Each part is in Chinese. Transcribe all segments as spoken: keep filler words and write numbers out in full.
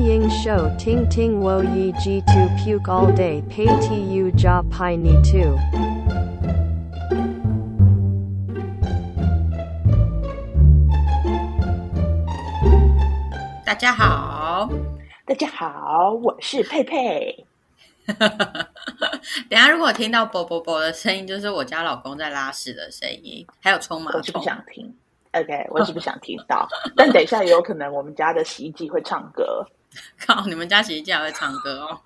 Yin Show Ting Ting Wo Yi Ji Tu Puke All Day Pei Ti Yu Ja Pai Ni Tu大家好，大家好，我是佩佩。等一下如果听到啵啵啵的声音，就是我家老公在拉屎的声音，还有冲马桶。我是不想听 OK， 我是不想听到。但等一下也有可能我们家的洗衣机会唱歌。靠，你们家洗衣机还会唱歌哦？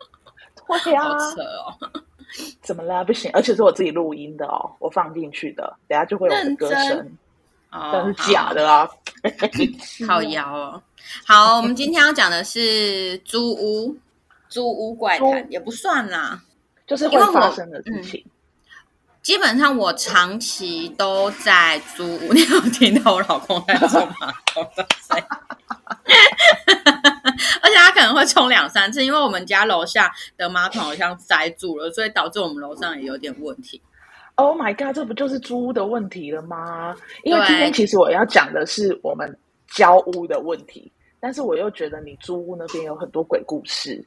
会啊，好扯哦。怎么了？不行，而且是我自己录音的哦，我放进去的，等一下就会有我的歌声。但是假的啊，靠腰哦。好，我们今天要讲的是租屋，租屋怪谈也不算啦，就是会发生的事情。嗯、基本上我长期都在租屋，你有听到我老公在冲马桶的声音？而且他可能会冲两三次，因为我们家楼下的马桶好像塞住了，所以导致我们楼上也有点问题。Oh my god， 这不就是租屋的问题了吗？因为今天其实我要讲的是我们交屋的问题，但是我又觉得你租屋那边有很多鬼故事。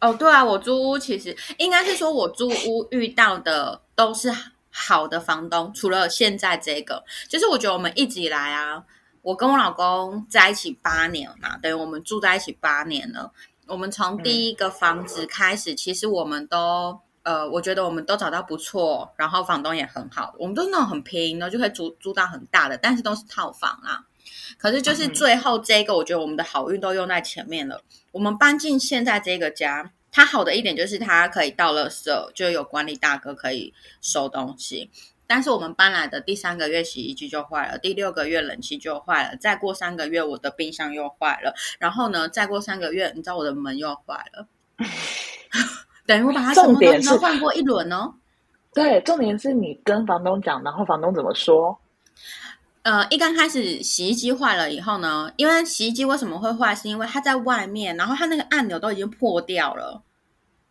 哦，对啊，我租屋其实应该是说我租屋遇到的都是好的房东，除了现在这个，就是我觉得我们一直以来啊，我跟我老公在一起八年嘛，等于我们住在一起八年了。我们从第一个房子开始，嗯、其实我们都。呃，我觉得我们都找到不错，然后房东也很好，我们都是那种很便宜的，就可以租租到很大的，但是都是套房啦。可是就是最后这个，我觉得我们的好运都用在前面了。我们搬进现在这个家，它好的一点就是它可以倒垃圾，就有管理大哥可以收东西。但是我们搬来的第三个月洗衣机就坏了，第六个月冷气就坏了，再过三个月我的冰箱又坏了，然后呢，再过三个月，你知道我的门又坏了。等于我把它什么东西都换过一轮哦。对，重点是你跟房东讲，然后房东怎么说？呃，一刚开始洗衣机坏了以后呢，因为洗衣机为什么会坏，是因为它在外面，然后它那个按钮都已经破掉了，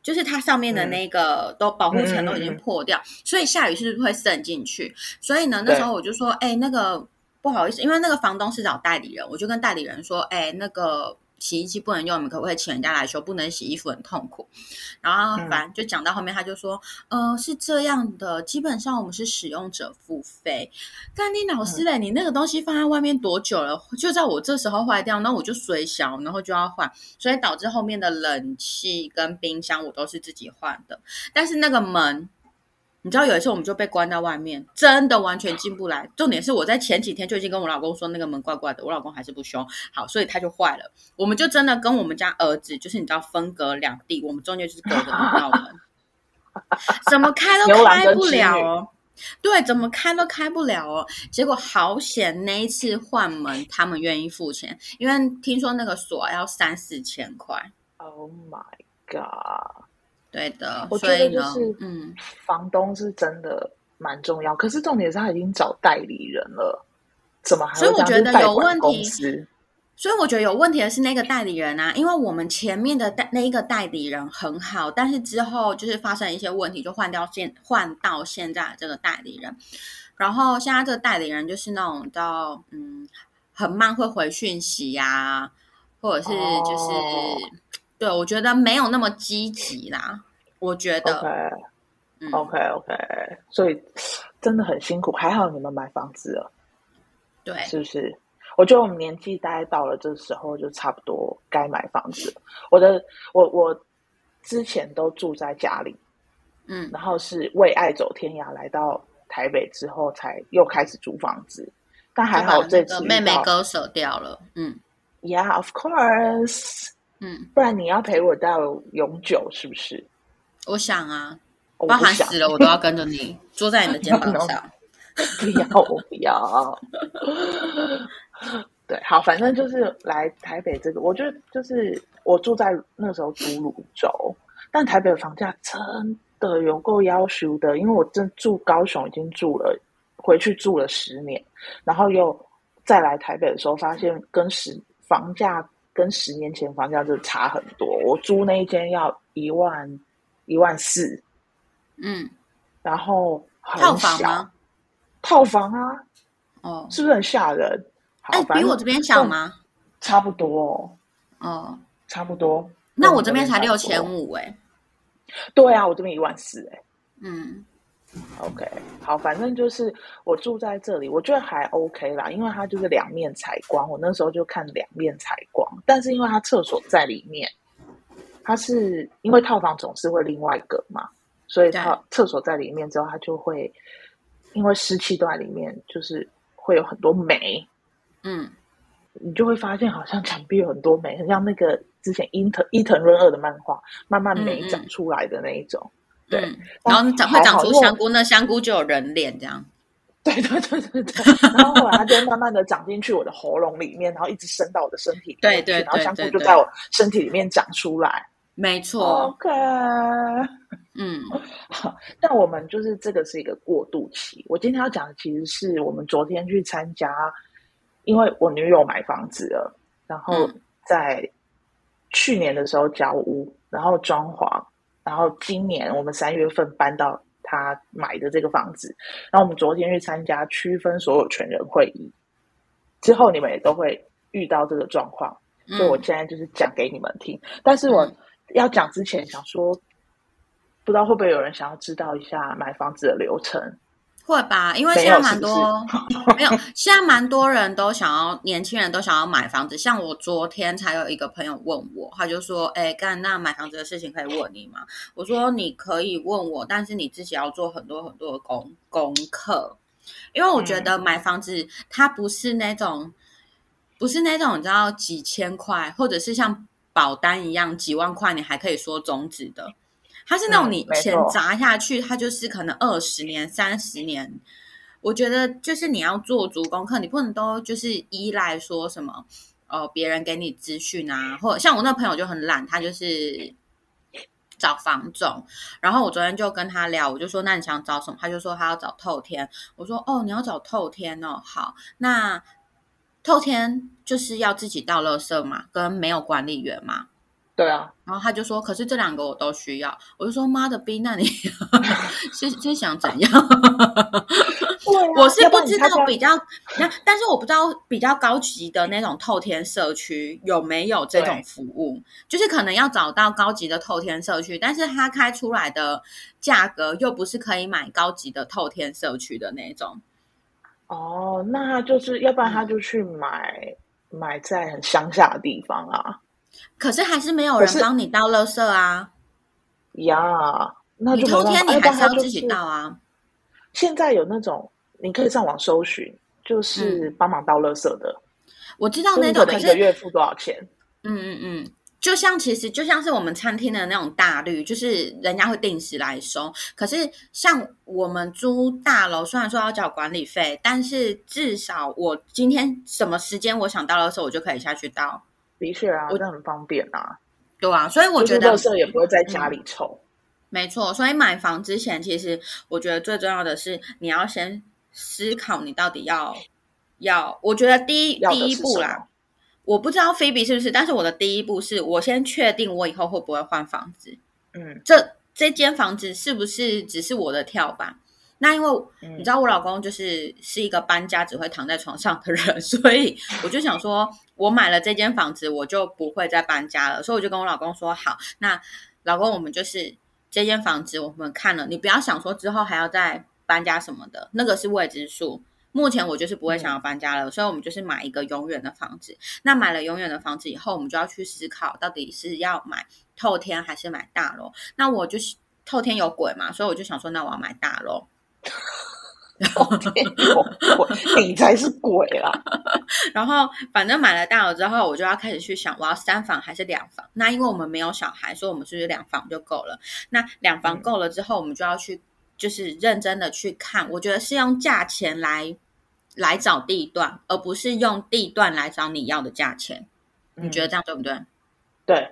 就是它上面的那个都保护层都已经破掉，嗯、所以下雨是会渗进去。所以呢，那时候我就说，哎，那个不好意思，因为那个房东是找代理人，我就跟代理人说，哎，那个。洗衣机不能用，你们可不可以请人家来修？不能洗衣服很痛苦。然后反正就讲到后面，他就说、嗯：“呃，是这样的，基本上我们是使用者付费。干你老师嘞，你那个东西放在外面多久了？就在我这时候坏掉，那我就水小，然后就要换，所以导致后面的冷气跟冰箱我都是自己换的。但是那个门，你知道有一次我们就被关到外面，真的完全进不来。重点是我在前几天就已经跟我老公说那个门怪怪的，我老公还是不修好，所以他就坏了。我们就真的跟我们家儿子，就是你知道分隔两地，我们中间就是隔着一道门，怎么开都开不了哦。对，怎么开都开不了哦。结果好险，那一次换门他们愿意付钱，因为听说那个锁要三四千块。Oh my god！对的，我觉得就是，嗯，房东是真的蛮重要。嗯、可是重点是他已经找代理人了，怎么还会这样？所以我觉得有问题。所以我觉得有问题的是那个代理人啊，因为我们前面的代那一个代理人很好，但是之后就是发生一些问题，就换掉现换到现在的这个代理人。然后现在这个代理人就是那种到嗯很慢会回讯息啊，或者是就是。哦对，我觉得没有那么积极啦。我觉得 OK， 嗯 OK OK， 所以真的很辛苦。还好你们买房子了，对，是不是？我觉得我们年纪大概到了这时候，就差不多该买房子了。我的，我我之前都住在家里，嗯，然后是为爱走天涯来到台北之后，才又开始租房子。但还好这次妹妹割舍掉了，嗯 ，Yeah of course。嗯，不然你要陪我到永久是不是？我想啊，包含死了我都要跟着你，坐在你的肩膀上。不要，我不要。对，好，反正就是来台北这个，我觉得就是我住在那时候住蘆洲，但台北的房价真的有够要求的，因为我真住高雄已经住了，回去住了十年，然后又再来台北的时候，发现跟十房价。跟十年前房价就差很多，我租那一间要一万一万四，嗯，然后很小套房吗？套房啊，哦，是不是很吓人？哎、欸，比我这边小吗？差不多哦，哦，差不多。那我这边才六千五哎。对啊，我这边一万四哎。嗯。OK， 好，反正就是我住在这里，我觉得还 OK 啦，因为它就是两面采光，我那时候就看两面采光，但是因为它厕所在里面，它是因为套房总是会另外隔嘛，所以它厕所在里面之后，它就会因为湿气都在里面，就是会有很多霉，嗯，你就会发现好像墙壁有很多霉，很像那个之前伊藤伊藤润二的漫画，慢慢霉长出来的那一种。嗯嗯对、嗯，然后长会长出香菇，那香菇就有人脸这样。对对对对对。然后后来它就慢慢的长进去我的喉咙里面，然后一直伸到我的身体里面。对对 对, 对, 对, 对。然后香菇就在我身体里面长出来。没错。OK。嗯。好，那我们就是这个是一个过渡期。我今天要讲的其实是我们昨天去参加，因为我女友买房子了，然后在去年的时候交屋，然后装潢。然后今年我们三月份搬到他买的这个房子，然后我们昨天去参加区分所有权人会议，之后你们也都会遇到这个状况，所以我现在就是讲给你们听。嗯、但是我要讲之前想说，不知道会不会有人想要知道一下买房子的流程？会吧，因为现在蛮多没有，现在蛮多人都想要，年轻人都想要买房子。像我昨天才有一个朋友问我，他就说：“哎，干那买房子的事情可以问你吗？”我说：“你可以问我，但是你自己要做很多很多的功功课，因为我觉得买房子它不是那种，不是那种你知道几千块，或者是像保单一样几万块，你还可以说终止的。”它是那种你钱砸下去、嗯、它就是可能二十年三十年，我觉得就是你要做足功课，你不能都就是依赖说什么呃别人给你资讯啊，或者像我那朋友就很懒，他就是找房仲，然后我昨天就跟他聊，我就说那你想找什么，他就说他要找透天，我说哦你要找透天哦，好，那透天就是要自己倒垃圾嘛跟没有管理员嘛，对啊，然后他就说可是这两个我都需要，我就说妈的逼，那你是是想怎样？我是不知道比较，但是我不知道比较高级的那种透天社区有没有这种服务，就是可能要找到高级的透天社区，但是他开出来的价格又不是可以买高级的透天社区的那种。哦，那就是要不然他就去买买在很乡下的地方啊。可是还是没有人帮你倒垃圾啊！呀，那就你偷天你还是要自己倒啊、就是！现在有那种你可以上网搜寻，就是帮忙倒垃圾的。嗯、我知道那种，可是一个月付多少钱？嗯嗯嗯，就像其实就像是我们餐厅的那种大绿，就是人家会定时来收。可是像我们租大楼，虽然说要缴管理费，但是至少我今天什么时间我想倒垃圾，我就可以下去倒。的确啊，我觉得很方便啊。对啊，所以我觉得垃圾也不会在家里臭、嗯、没错，所以买房之前其实我觉得最重要的是你要先思考你到底要要我觉得第一第一步啦，我不知道 Phoebe 是不是，但是我的第一步是我先确定我以后会不会换房子，嗯，这这间房子是不是只是我的跳板。那因为你知道我老公就是是一个搬家只会躺在床上的人，所以我就想说我买了这间房子我就不会再搬家了，所以我就跟我老公说好，那老公我们就是这间房子我们看了，你不要想说之后还要再搬家什么的，那个是未知数，目前我就是不会想要搬家了，所以我们就是买一个永远的房子。那买了永远的房子以后，我们就要去思考到底是要买透天还是买大楼。那我就透天有鬼嘛，所以我就想说那我要买大楼。你才是鬼啦！然后反正买了大楼之后，我就要开始去想我要三房还是两房。那因为我们没有小孩，所以我们是不是两房就够了？那两房够了之后，我们就要去就是认真的去看。我觉得是用价钱来来找地段，而不是用地段来找你要的价钱。你觉得这样对不对？嗯、对，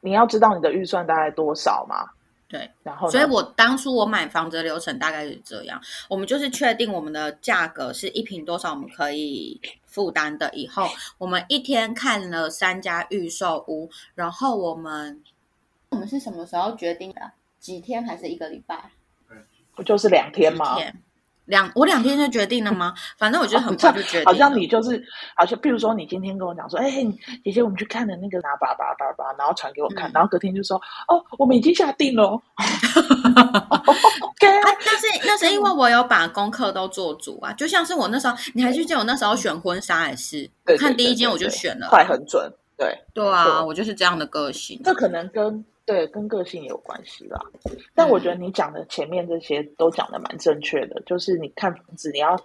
你要知道你的预算大概多少嘛。对，然后所以我当初我买房子的流程大概是这样，我们就是确定我们的价格是一坪多少我们可以负担的以后，我们一天看了三家预售屋，然后我们我们是什么时候决定的？几天还是一个礼拜？就是两天嘛，两我两天就决定了吗？反正我就很快就决定了。好像你就是，好像比如说你今天跟我讲说，哎、欸，姐姐我们去看了那个哪叭叭叭叭，然后传给我看、嗯，然后隔天就说，哦，我们已经下定了。OK， 啊，但是那是因为我有把功课都做足啊，就像是我那时候，你还去见我那时候选婚纱也是，我看第一间我就选了，快很准，对对啊，我就是这样的个性，这可能跟。对，跟个性也有关系啦。但我觉得你讲的前面这些都讲的蛮正确的，就是你看房子，你要，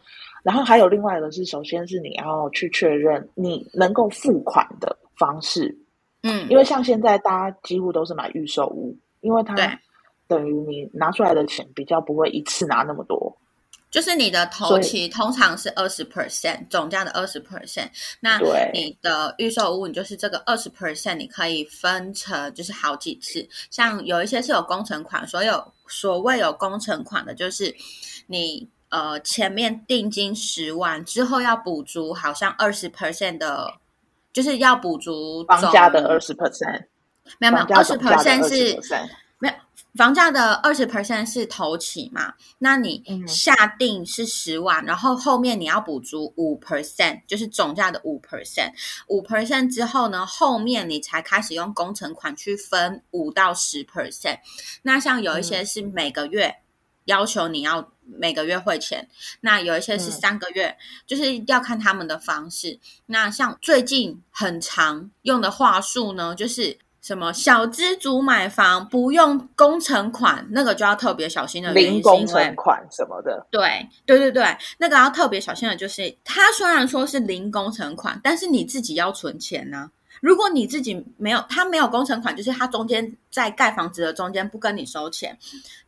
然后还有另外一个是，首先是你要去确认你能够付款的方式。嗯，因为像现在大家几乎都是买预售屋，因为它等于你拿出来的钱比较不会一次拿那么多。就是你的头期通常是 百分之二十 总价的 百分之二十， 那你的预售屋你就是这个 百分之二十 你可以分成就是好几次，像有一些是有工程款，所有所谓有工程款的就是你呃前面定金十万之后要补足好像 百分之二十 的，就是要补足房价的 百分之二十， 没有没有 百分之二十 是没有房价的 百分之二十 是头期嘛，那你下定是十万、嗯、然后后面你要补足 百分之五， 就是总价的 百分之五， 百分之五 之后呢，后面你才开始用工程款去分百分之五到百分之十。 那像有一些是每个月要求你要每个月汇钱，那有一些是三个月、嗯、就是要看他们的方式。那像最近很常用的话术呢，就是什么小资族买房不用工程款，那个就要特别小心的原因是因为零工程款什么的，对对对对，那个要特别小心的就是它虽然说是零工程款，但是你自己要存钱啊。如果你自己没有，它没有工程款，就是它中间在盖房子的中间不跟你收钱，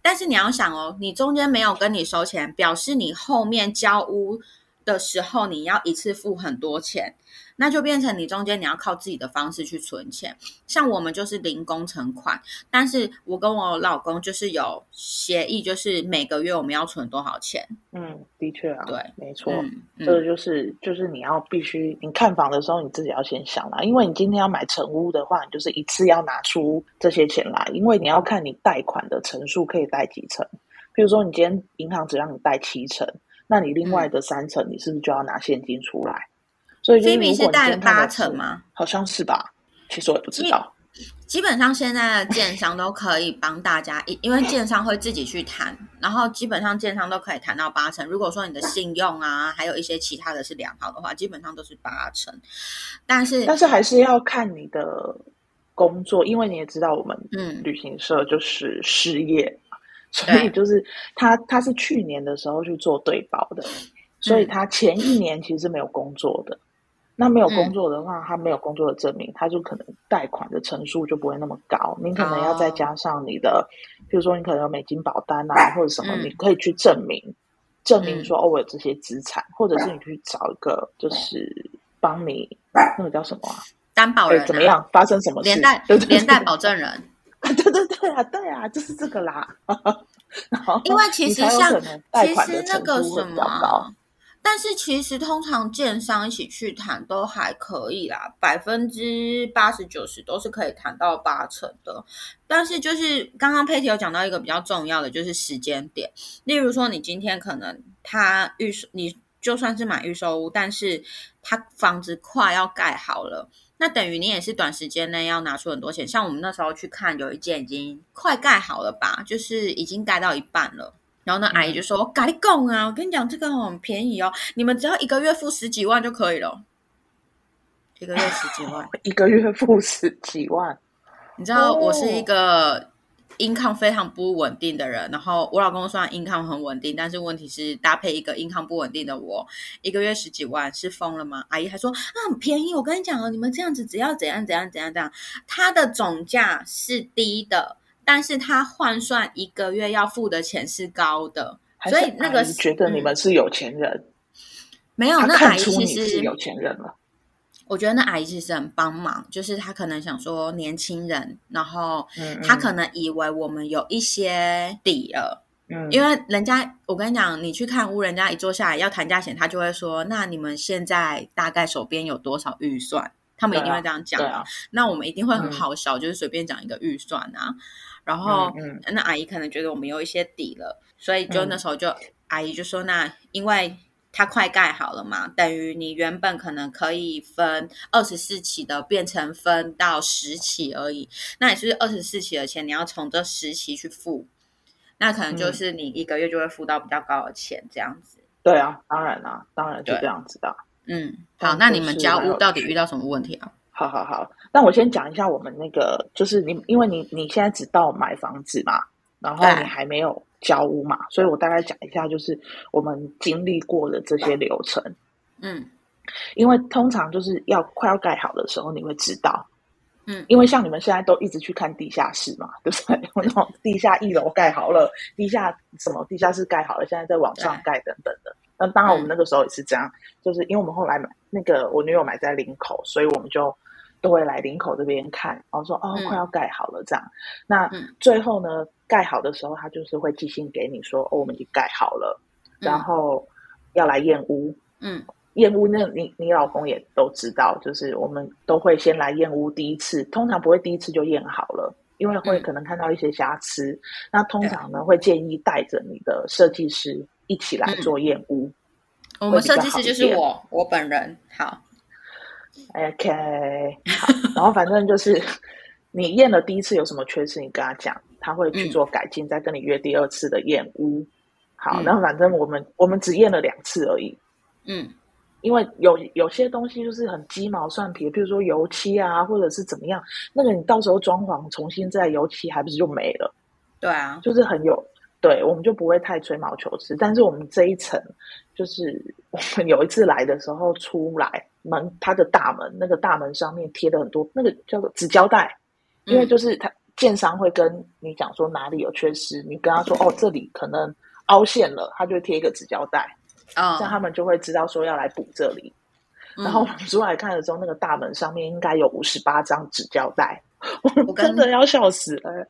但是你要想哦，你中间没有跟你收钱，表示你后面交屋的时候你要一次付很多钱，那就变成你中间你要靠自己的方式去存钱。像我们就是零工程款，但是我跟我老公就是有协议，就是每个月我们要存多少钱。嗯，的确啊，对，没错、嗯嗯、这个就是就是你要必须你看房的时候你自己要先想啦，因为你今天要买成屋的话，你就是一次要拿出这些钱来，因为你要看你贷款的成数可以贷几成，比如说你今天银行只让你贷七成，那你另外的三成，你是不是就要拿现金出来？所以就是如果你是贷八成吗？好像是吧，其实我也不知道。基本上现在的建商都可以帮大家，因为建商会自己去谈，然后基本上建商都可以谈到八成。如果说你的信用啊，还有一些其他的是良好的话，基本上都是八成。但是但是还是要看你的工作，因为你也知道我们旅行社就是失业。嗯，所以就是他他是去年的时候去做对保的，所以他前一年其实是没有工作的、嗯、那没有工作的话、嗯、他没有工作的证明，他就可能贷款的成数就不会那么高，你可能要再加上你的、哦、比如说你可能有美金保单啊或者什么、嗯、你可以去证明证明说、嗯、哦我有这些资产，或者是你去找一个就是帮你那个叫什么啊担保人、啊、怎么样发生什么事连带对对对连带保证人对对对啊，对啊，就是这个啦。因为其实像其实那个什么，但是其实通常建商一起去谈都还可以啦，百分之八十九十都是可以谈到八成的。但是就是刚刚佩蒂有讲到一个比较重要的，就是时间点。例如说，你今天可能他预你就算是买预售屋，但是他房子快要盖好了。那等于你也是短时间内要拿出很多钱，像我们那时候去看有一间已经快盖好了吧，就是已经盖到一半了，然后那阿姨就说我跟你讲啊，我跟你讲这个很便宜哦，你们只要一个月付十几万就可以了，一个月十几万一个月付十几万，你知道我是一个income 非常不稳定的人，然后我老公虽然 income 很稳定，但是问题是搭配一个 income 不稳定的我，一个月十几万是疯了吗？阿姨还说啊很便宜，我跟你讲哦，你们这样子只要怎样怎样怎样怎样，它的总价是低的，但是它换算一个月要付的钱是高的，所以那个是觉得你们是有钱人、嗯、没有，那阿姨其实是有钱人了。我觉得那阿姨其实很帮忙，就是她可能想说年轻人，然后她可能以为我们有一些底了，嗯嗯，因为人家我跟你讲，你去看屋，人家一坐下来要谈价钱，他就会说那你们现在大概手边有多少预算，他们一定会这样讲、啊啊、那我们一定会很好笑、嗯、就是随便讲一个预算啊，然后、嗯嗯、那阿姨可能觉得我们有一些底了，所以就那时候就阿姨就说那因为它快盖好了嘛，等于你原本可能可以分二十四期的变成分到十期而已，那你是二十四期的钱你要从这十期去付，那可能就是你一个月就会付到比较高的钱这样子、嗯、对啊，当然啊，当然就这样子的。嗯，好，那你们家屋到底遇到什么问题啊？好好好，那我先讲一下我们那个，就是你因为你你现在只到买房子嘛，然后你还没有交屋嘛，所以我大概讲一下就是我们经历过的这些流程。嗯，因为通常就是要快要盖好的时候你会知道。嗯，因为像你们现在都一直去看地下室嘛，对不对？有那种地下一楼盖好了，地下什么地下室盖好了，现在在往上盖等等的。那当然我们那个时候也是这样、嗯、就是因为我们后来买那个我女友买在林口，所以我们就都会来林口这边看，然后说哦快要盖好了这样、嗯、那最后呢盖好的时候他就是会寄信给你说哦我们已经盖好了、嗯、然后要来验屋。嗯，验屋那你你老公也都知道，就是我们都会先来验屋，第一次通常不会第一次就验好了，因为会可能看到一些瑕疵、嗯、那通常呢会建议带着你的设计师一起来做验屋、嗯、我们设计师就是我我本人。好 OK 好然后反正就是你验了第一次有什么缺失你跟他讲，他会去做改进、嗯、再跟你约第二次的验屋。好、嗯、然后反正我们我们只验了两次而已。嗯，因为有有些东西就是很鸡毛蒜皮，比如说油漆啊或者是怎么样，那个你到时候装潢重新再油漆还不是就没了。对啊，就是很有对，我们就不会太吹毛求疵。但是我们这一层就是我们有一次来的时候出来门，它的大门那个大门上面贴了很多那个叫做纸胶带，因为就是他建商会跟你讲说哪里有缺失，你跟他说哦这里可能凹陷了，他就会贴一个纸胶带、哦、这样他们就会知道说要来补这里、嗯、然后我们出来看的时候那个大门上面应该有五十八张纸胶带，我真的要笑死了。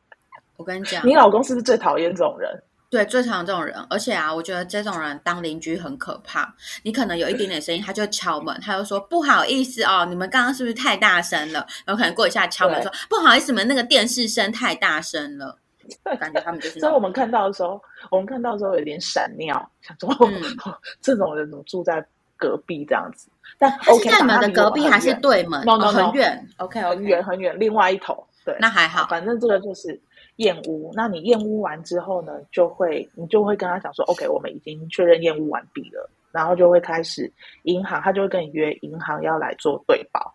我跟你讲，你老公是不是最讨厌这种人？对，最讨厌这种人。而且啊，我觉得这种人当邻居很可怕。你可能有一点点声音，他就敲门，他就说不好意思哦，你们刚刚是不是太大声了？然后可能过一下敲门说不好意思，你们那个电视声太大声了。感觉他们就是。所以我们看到的时候，我们看到的时候有点闪尿，想说、嗯哦、这种人怎么住在隔壁这样子？但他是在你们的隔壁还是对门？ no, no, no, 哦、很远 ，OK， 很远很远，另外一头。对，那还好。反正这个就是。验屋，那你验屋完之后呢，就会你就会跟他讲说 OK 我们已经确认验屋完毕了，然后就会开始银行，他就会跟你约银行要来做对保、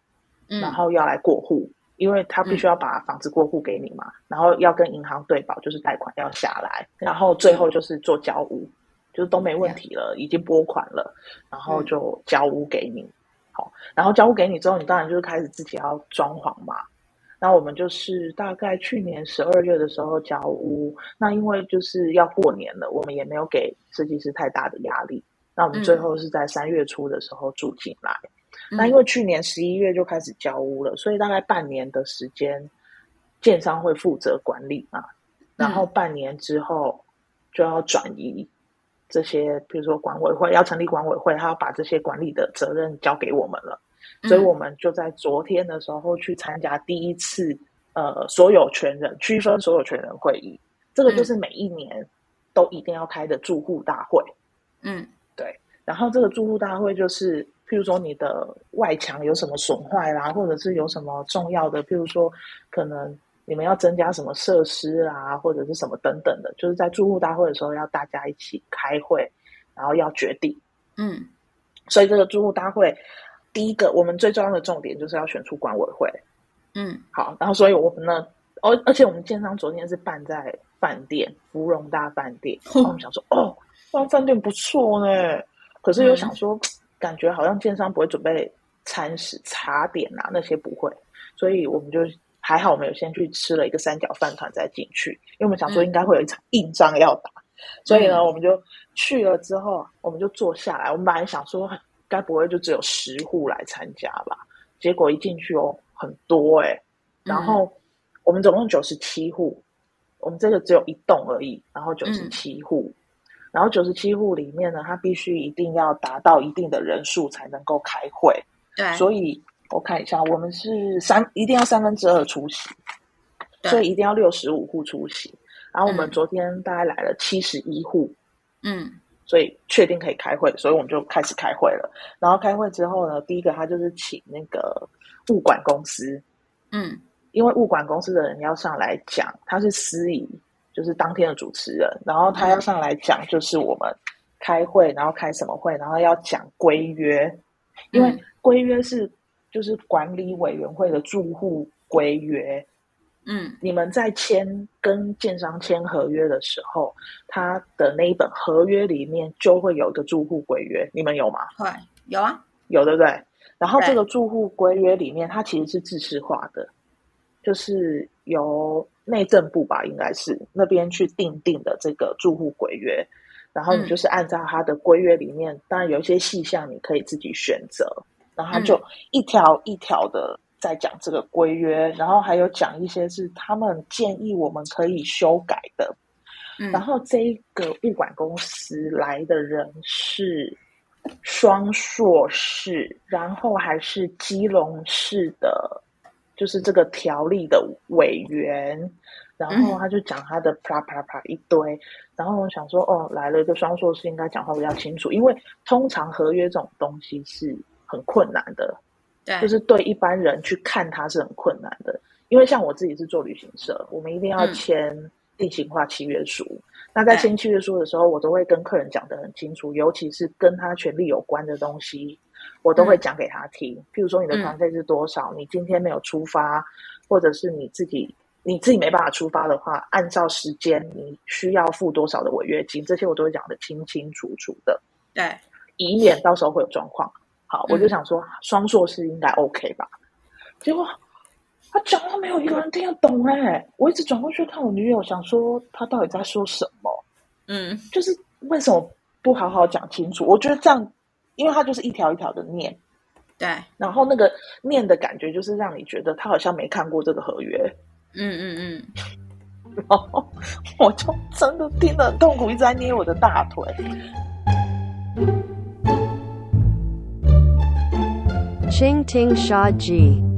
嗯、然后要来过户，因为他必须要把房子过户给你嘛、嗯、然后要跟银行对保，就是贷款要下来，然后最后就是做交屋，就是都没问题了、嗯、已经拨款了，然后就交屋给你。好，然后交屋给你之后你当然就是开始自己要装潢嘛。那我们就是大概去年十二月的时候交屋，那因为就是要过年了，我们也没有给设计师太大的压力。那我们最后是在三月初的时候住进来。嗯、那因为去年十一月就开始交屋了，所以大概半年的时间，建商会负责管理嘛，然后半年之后就要转移这些，比如说管委会要成立管委会，他要把这些管理的责任交给我们了。所以我们就在昨天的时候去参加第一次呃所有权人区分所有权人会议，这个就是每一年都一定要开的住户大会。嗯，对。然后这个住户大会就是譬如说你的外墙有什么损坏啦，或者是有什么重要的，譬如说可能你们要增加什么设施啊，或者是什么等等的，就是在住户大会的时候要大家一起开会，然后要决定。嗯，所以这个住户大会。第一个，我们最重要的重点就是要选出管委会。嗯，好，然后所以我们呢，而、哦、而且我们建商昨天是办在饭店，芙蓉大饭店。然后我们想说，哦，那饭店不错呢，可是又想说、嗯，感觉好像建商不会准备餐食、茶点啊那些不会，所以我们就还好，我们有先去吃了一个三角饭团再进去，因为我们想说应该会有一场硬仗要打，嗯、所以呢，我们就去了之后，我们就坐下来，我们本来想说。该不会就只有十户来参加吧？结果一进去哦，很多哎、欸。然后我们总共九十七户，我们这个只有一栋而已。然后九十七户，嗯、然后九十七户里面呢，他必须一定要达到一定的人数才能够开会。对，所以我看一下，我们是三，一定要三分之二出席，所以一定要六十五户出席。然后我们昨天大概来了七十一户，嗯。所以确定可以开会，所以我们就开始开会了。然后开会之后呢，第一个他就是请那个物管公司，嗯，因为物管公司的人要上来讲，他是司仪，就是当天的主持人，然后他要上来讲就是我们开会，然后开什么会，然后要讲规约，因为规约是就是管理委员会的住户规约。嗯，你们在签跟建商签合约的时候，他的那一本合约里面就会有一个住户规约，你们有吗？会，有啊，有对不对？然后这个住户规约里面，它其实是制式化的，就是由内政部吧，应该是那边去订定的这个住户规约，然后你就是按照它的规约里面，嗯、当然有一些细项你可以自己选择，然后它就一条一条的。在讲这个规约，然后还有讲一些是他们建议我们可以修改的。嗯、然后这个物管公司来的人是双硕士，然后还是基隆市的，就是这个条例的委员。然后他就讲他的啪啪啪一堆。然后我想说，哦，来了一个双硕士，应该讲话比较清楚，因为通常合约这种东西是很困难的。对，就是对一般人去看它是很困难的，因为像我自己是做旅行社，我们一定要签定型化契约书。嗯、那在签契约书的时候，我都会跟客人讲得很清楚，尤其是跟他权利有关的东西，我都会讲给他听。嗯、譬如说你的团费是多少，嗯、你今天没有出发，或者是你自己你自己没办法出发的话，按照时间你需要付多少的违约金，这些我都会讲得清清楚楚的，对，以免到时候会有状况。好，我就想说双硕士应该 OK 吧，结果他讲话没有一个人听得懂。哎、欸，我一直转过去看我女友，想说他到底在说什么。嗯，就是为什么不好好讲清楚？我觉得这样，因为他就是一条一条的念，对，然后那个念的感觉就是让你觉得他好像没看过这个合约。嗯嗯嗯，然后我就真的听得很痛苦，一直在捏我的大腿。Ching Ting Sha Ji